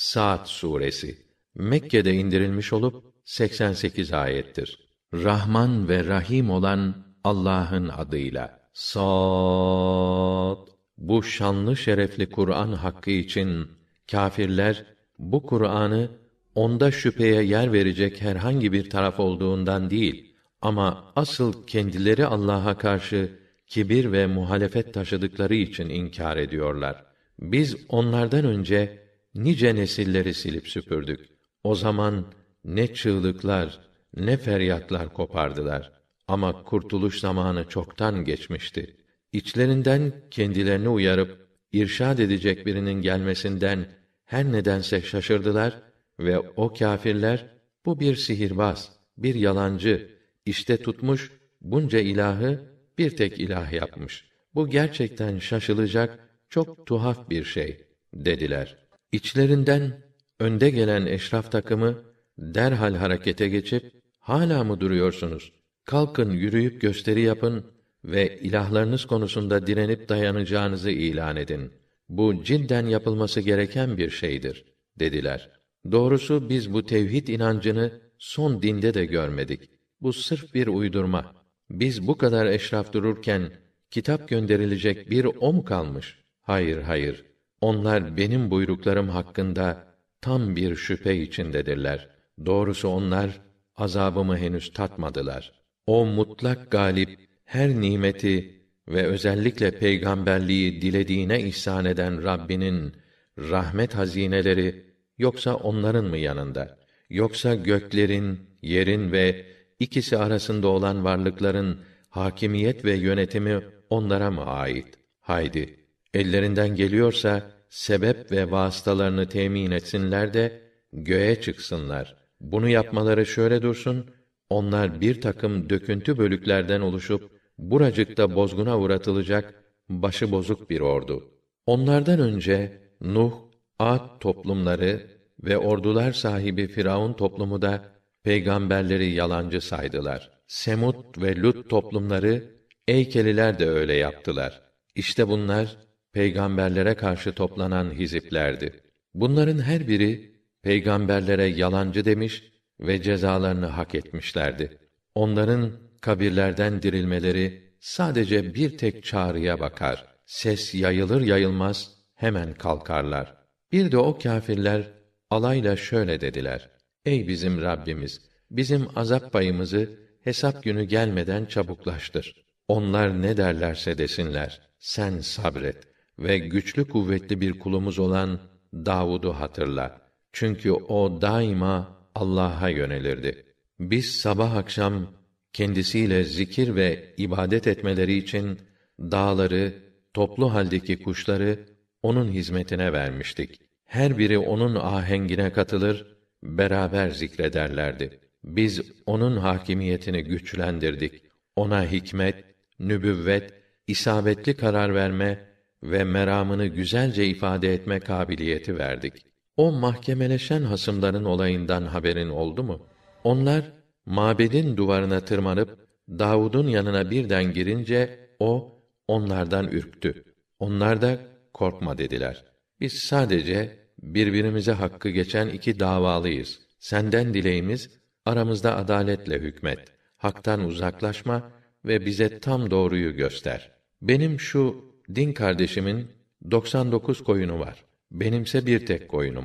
Sâd Sûresi Mekke'de indirilmiş olup 88 ayettir. Rahman ve Rahim olan Allah'ın adıyla. Sâd. Bu şanlı şerefli Kur'an hakkı için kâfirler bu Kur'an'ı onda şüpheye yer verecek herhangi bir taraf olduğundan değil ama asıl kendileri Allah'a karşı kibir ve muhalefet taşıdıkları için inkar ediyorlar. Biz onlardan önce nice nesilleri silip süpürdük. O zaman ne çığlıklar, ne feryatlar kopardılar. Ama kurtuluş zamanı çoktan geçmişti. İçlerinden kendilerini uyarıp, irşad edecek birinin gelmesinden her nedense şaşırdılar ve o kâfirler, bu bir sihirbaz, bir yalancı, işte tutmuş, bunca ilahı bir tek ilah yapmış. Bu gerçekten şaşılacak, çok tuhaf bir şey, dediler. İçlerinden önde gelen eşraf takımı, derhal harekete geçip, hala mı duruyorsunuz? Kalkın yürüyüp gösteri yapın ve ilahlarınız konusunda direnip dayanacağınızı ilan edin. Bu cidden yapılması gereken bir şeydir, dediler. Doğrusu biz bu tevhid inancını son dinde de görmedik. Bu sırf bir uydurma. Biz bu kadar eşraf dururken, kitap gönderilecek bir o mu kalmış? Hayır, hayır. Onlar benim buyruklarım hakkında tam bir şüphe içindedirler. Doğrusu onlar, azabımı henüz tatmadılar. O mutlak galip, her nimeti ve özellikle peygamberliği dilediğine ihsan eden Rabbinin rahmet hazineleri, yoksa onların mı yanında? Yoksa göklerin, yerin ve ikisi arasında olan varlıkların hakimiyet ve yönetimi onlara mı ait? Haydi, ellerinden geliyorsa sebep ve vasıtalarını temin etsinler de göğe çıksınlar. Bunu yapmaları şöyle dursun, onlar bir takım döküntü bölüklerden oluşup, buracıkta bozguna uğratılacak, başı bozuk bir ordu. Onlardan önce Nuh, Âd toplumları ve ordular sahibi Firavun toplumu da, peygamberleri yalancı saydılar. Semud ve Lut toplumları, Eykeliler de öyle yaptılar. İşte bunlar, peygamberlere karşı toplanan hiziplerdi. Bunların her biri, peygamberlere yalancı demiş ve cezalarını hak etmişlerdi. Onların kabirlerden dirilmeleri sadece bir tek çağrıya bakar. Ses yayılır yayılmaz hemen kalkarlar. Bir de o kâfirler alayla şöyle dediler: Ey bizim Rabbimiz, bizim azap payımızı hesap günü gelmeden çabuklaştır. Onlar ne derlerse desinler, sen sabret ve güçlü kuvvetli bir kulumuz olan Davud'u hatırla. Çünkü o daima Allah'a yönelirdi. Biz sabah akşam kendisiyle zikir ve ibadet etmeleri için dağları, toplu haldeki kuşları onun hizmetine vermiştik. Her biri onun ahengine katılır, beraber zikrederlerdi. Biz onun hakimiyetini güçlendirdik. Ona hikmet, nübüvvet, isabetli karar verme ve meramını güzelce ifade etme kabiliyeti verdik. O mahkemeleşen hasımların olayından haberin oldu mu? Onlar, mabedin duvarına tırmanıp, Davud'un yanına birden girince, o, onlardan ürktü. Onlar da, korkma dediler. Biz sadece, birbirimize hakkı geçen iki davalıyız. Senden dileğimiz, aramızda adaletle hükmet. Hak'tan uzaklaşma ve bize tam doğruyu göster. Benim şu, din kardeşimin 99 koyunu var. Benimse bir tek koyunum.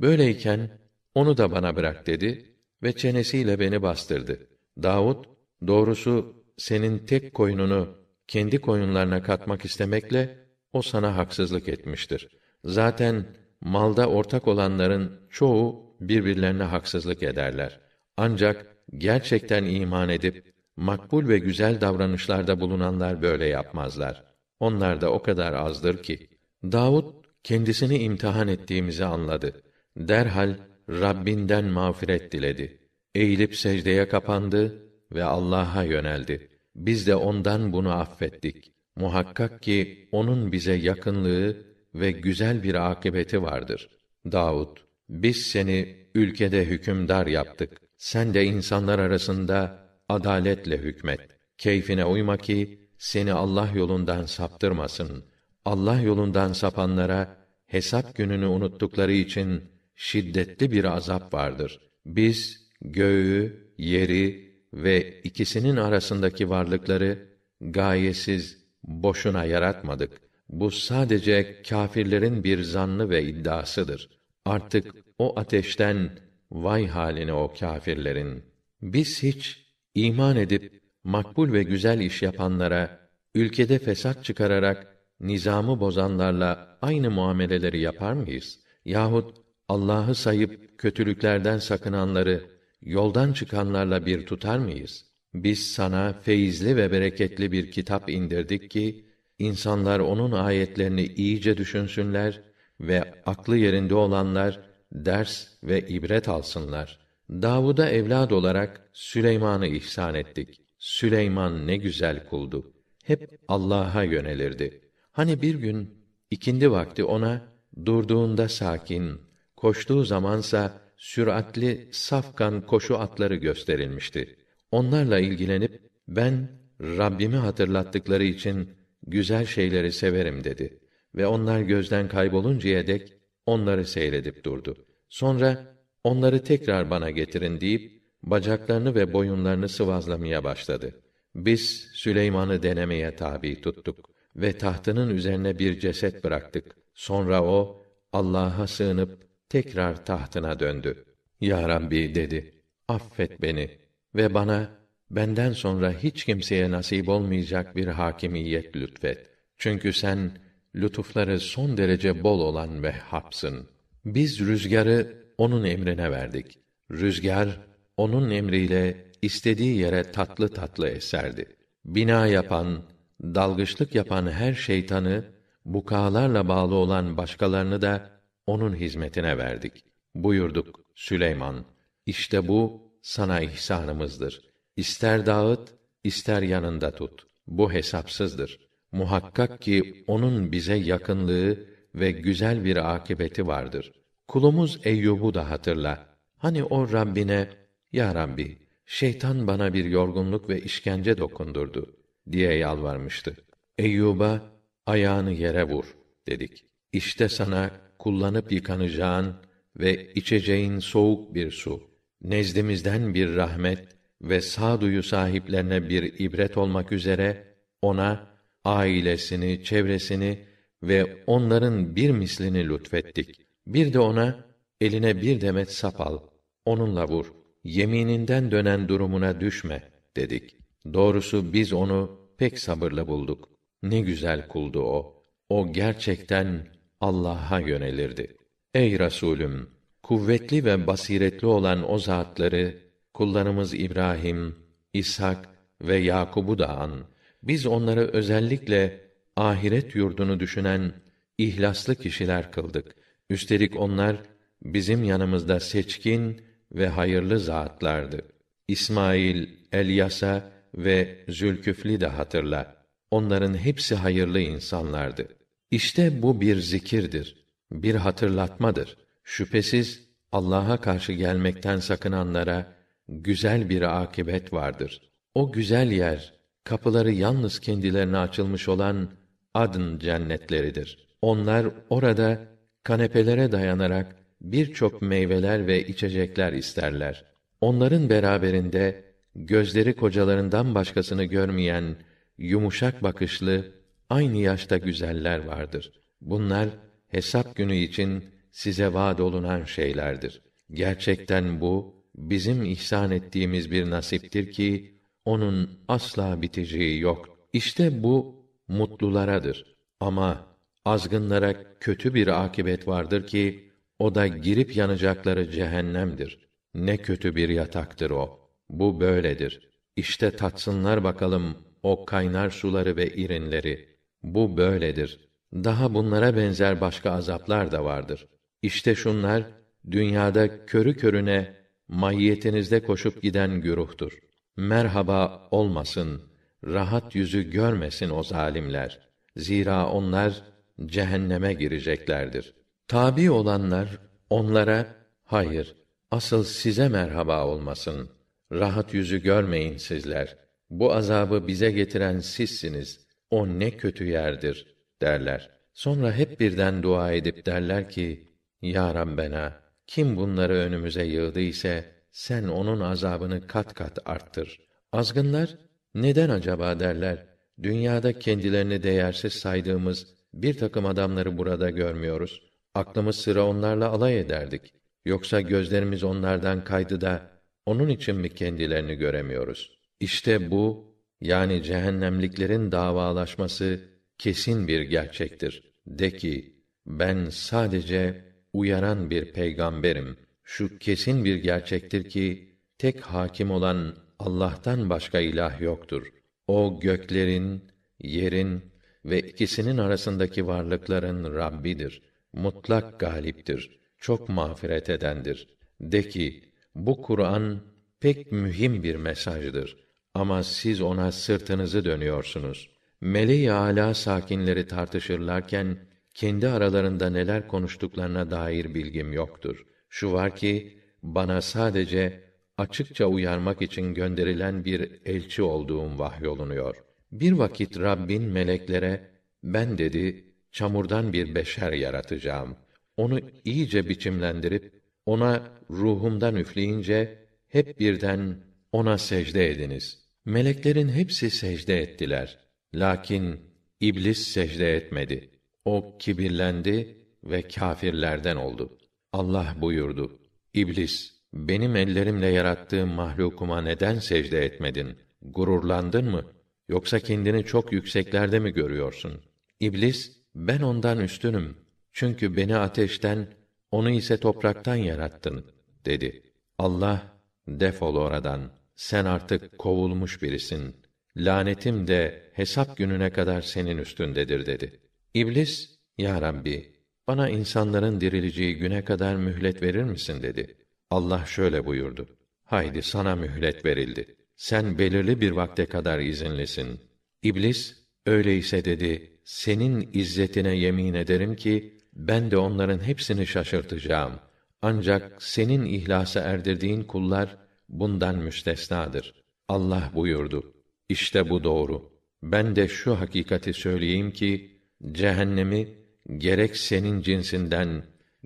Böyleyken, onu da bana bırak dedi ve çenesiyle beni bastırdı. Davud, doğrusu senin tek koyununu kendi koyunlarına katmak istemekle, o sana haksızlık etmiştir. Zaten malda ortak olanların çoğu birbirlerine haksızlık ederler. Ancak gerçekten iman edip, makbul ve güzel davranışlarda bulunanlar böyle yapmazlar. Onlar da o kadar azdır ki. Davud, kendisini imtihan ettiğimizi anladı. Derhal Rabbinden mağfiret diledi. Eğilip secdeye kapandı ve Allah'a yöneldi. Biz de ondan bunu affettik. Muhakkak ki onun bize yakınlığı ve güzel bir akıbeti vardır. Davud, biz seni ülkede hükümdar yaptık. Sen de insanlar arasında adaletle hükmet. Keyfine uyma ki seni Allah yolundan saptırmasın. Allah yolundan sapanlara, hesap gününü unuttukları için şiddetli bir azap vardır. Biz göğü, yeri ve ikisinin arasındaki varlıkları gayesiz, boşuna yaratmadık. Bu sadece kâfirlerin bir zannı ve iddiasıdır. Artık o ateşten vay haline o kâfirlerin. Biz hiç iman edip makbul ve güzel iş yapanlara, ülkede fesat çıkararak nizamı bozanlarla aynı muameleleri yapar mıyız? Yahut Allah'ı sayıp kötülüklerden sakınanları, yoldan çıkanlarla bir tutar mıyız? Biz sana feyizli ve bereketli bir kitap indirdik ki, insanlar onun ayetlerini iyice düşünsünler ve aklı yerinde olanlar ders ve ibret alsınlar. Davud'a evlad olarak Süleyman'ı ihsan ettik. Süleyman ne güzel kuldu. Hep Allah'a yönelirdi. Hani bir gün ikindi vakti ona, durduğunda sakin, koştuğu zamansa süratli safkan koşu atları gösterilmişti. Onlarla ilgilenip, ben Rabbimi hatırlattıkları için güzel şeyleri severim dedi ve onlar gözden kayboluncaya dek onları seyredip durdu. Sonra onları tekrar bana getirin deyip bacaklarını ve boyunlarını sıvazlamaya başladı. Biz Süleyman'ı denemeye tabi tuttuk ve tahtının üzerine bir ceset bıraktık. Sonra o Allah'a sığınıp tekrar tahtına döndü. Ya Rabbi dedi, affet beni ve bana benden sonra hiç kimseye nasip olmayacak bir hakimiyet lütfet. Çünkü sen lütufları son derece bol olan Vehhab'sın. Biz rüzgarı onun emrine verdik. Rüzgar onun emriyle istediği yere tatlı tatlı eserdi. Bina yapan, dalgıçlık yapan her şeytanı, bukalarla bağlı olan başkalarını da onun hizmetine verdik. Buyurduk Süleyman, işte bu sana ihsanımızdır. İster dağıt, ister yanında tut. Bu hesapsızdır. Muhakkak ki onun bize yakınlığı ve güzel bir akıbeti vardır. Kulumuz Eyyûb'u da hatırla. Hani o Rabbine, ya Rabbi, şeytan bana bir yorgunluk ve işkence dokundurdu diye yalvarmıştı. Eyyûb'a, ayağını yere vur dedik. İşte sana kullanıp yıkanacağın ve içeceğin soğuk bir su, nezdimizden bir rahmet ve sağduyu sahiplerine bir ibret olmak üzere ona, ailesini, çevresini ve onların bir mislini lütfettik. Bir de ona, eline bir demet sap al, onunla vur, yemininden dönen durumuna düşme dedik. Doğrusu biz onu pek sabırlı bulduk. Ne güzel kuldu o. O gerçekten Allah'a yönelirdi. Ey Rasûlüm! Kuvvetli ve basiretli olan o zatları, kullarımız İbrahim, İshak ve Yakub'u da an. Biz onları özellikle ahiret yurdunu düşünen ihlaslı kişiler kıldık. Üstelik onlar bizim yanımızda seçkin ve hayırlı zatlardı. İsmail, Elyesa ve Zülküflü de hatırla. Onların hepsi hayırlı insanlardı. İşte bu bir zikirdir, bir hatırlatmadır. Şüphesiz Allah'a karşı gelmekten sakınanlara güzel bir akıbet vardır. O güzel yer, kapıları yalnız kendilerine açılmış olan Adn cennetleridir. Onlar orada kanepelere dayanarak birçok meyveler ve içecekler isterler. Onların beraberinde gözleri kocalarından başkasını görmeyen, yumuşak bakışlı, aynı yaşta güzeller vardır. Bunlar hesap günü için size vaad olunan şeylerdir. Gerçekten bu bizim ihsan ettiğimiz bir nasiptir ki onun asla biteceği yok. İşte bu mutlularadır. Ama azgınlara kötü bir akıbet vardır ki o da girip yanacakları cehennemdir. Ne kötü bir yataktır o. Bu böyledir. İşte tatsınlar bakalım o kaynar suları ve irinleri. Bu böyledir. Daha bunlara benzer başka azaplar da vardır. İşte şunlar, dünyada körü körüne, mahiyetinizde koşup giden güruhtur. Merhaba olmasın, rahat yüzü görmesin o zalimler. Zira onlar cehenneme gireceklerdir. Tabi olanlar onlara, hayır, asıl size merhaba olmasın. Rahat yüzü görmeyin sizler. Bu azabı bize getiren sizsiniz. O ne kötü yerdir derler. Sonra hep birden dua edip derler ki, Ya Rabbena, Kim bunları önümüze yığdı ise sen onun azabını kat kat arttır. Azgınlar neden acaba derler? Dünyada kendilerini değersiz saydığımız bir takım adamları burada görmüyoruz. Aklımız sıra onlarla alay ederdik. Yoksa gözlerimiz onlardan kaydı da onun için mi kendilerini göremiyoruz? İşte bu, yani cehennemliklerin davalaşması kesin bir gerçektir. De ki, ben sadece uyaran bir peygamberim. Şu kesin bir gerçektir ki, tek hakim olan Allah'tan başka ilah yoktur. O göklerin, yerin ve ikisinin arasındaki varlıkların Rabbidir. Mutlak galiptir. Çok mağfiret edendir. De ki, bu Kur'an pek mühim bir mesajdır. Ama siz ona sırtınızı dönüyorsunuz. Mele-i âlâ sakinleri tartışırlarken, kendi aralarında neler konuştuklarına dair bilgim yoktur. Şu var ki, bana sadece açıkça uyarmak için gönderilen bir elçi olduğum vahyolunuyor. Bir vakit Rabbin meleklere, ben dedi, çamurdan bir beşer yaratacağım. Onu iyice biçimlendirip, ona ruhumdan üfleyince, hep birden ona secde ediniz. Meleklerin hepsi secde ettiler. Lakin iblis secde etmedi. O kibirlendi ve kâfirlerden oldu. Allah buyurdu: İblis, benim ellerimle yarattığım mahlukuma neden secde etmedin? Gururlandın mı? Yoksa kendini çok yükseklerde mi görüyorsun? İblis, ben ondan üstünüm. Çünkü beni ateşten, onu ise topraktan yarattın, dedi. Allah, defol oradan. Sen artık kovulmuş birisin. Lanetim de hesap gününe kadar senin üstündedir, dedi. İblis, ya Rabbi, bana insanların dirileceği güne kadar mühlet verir misin, dedi. Allah şöyle buyurdu: Haydi, sana mühlet verildi. Sen belirli bir vakte kadar izinlisin. İblis, öyleyse dedi, senin izzetine yemin ederim ki, ben de onların hepsini şaşırtacağım. Ancak senin ihlasa erdirdiğin kullar bundan müstesnadır. Allah buyurdu: İşte bu doğru. Ben de şu hakikati söyleyeyim ki, cehennemi gerek senin cinsinden,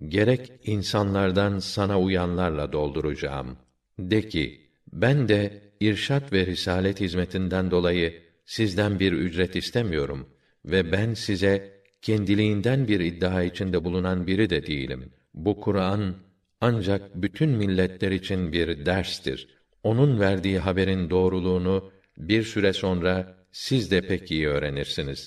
gerek insanlardan sana uyanlarla dolduracağım. De ki, ben de irşad ve risalet hizmetinden dolayı sizden bir ücret istemiyorum ve ben size kendiliğinden bir iddia içinde bulunan biri de değilim. Bu Kur'an ancak bütün milletler için bir derstir. Onun verdiği haberin doğruluğunu bir süre sonra siz de pek iyi öğrenirsiniz.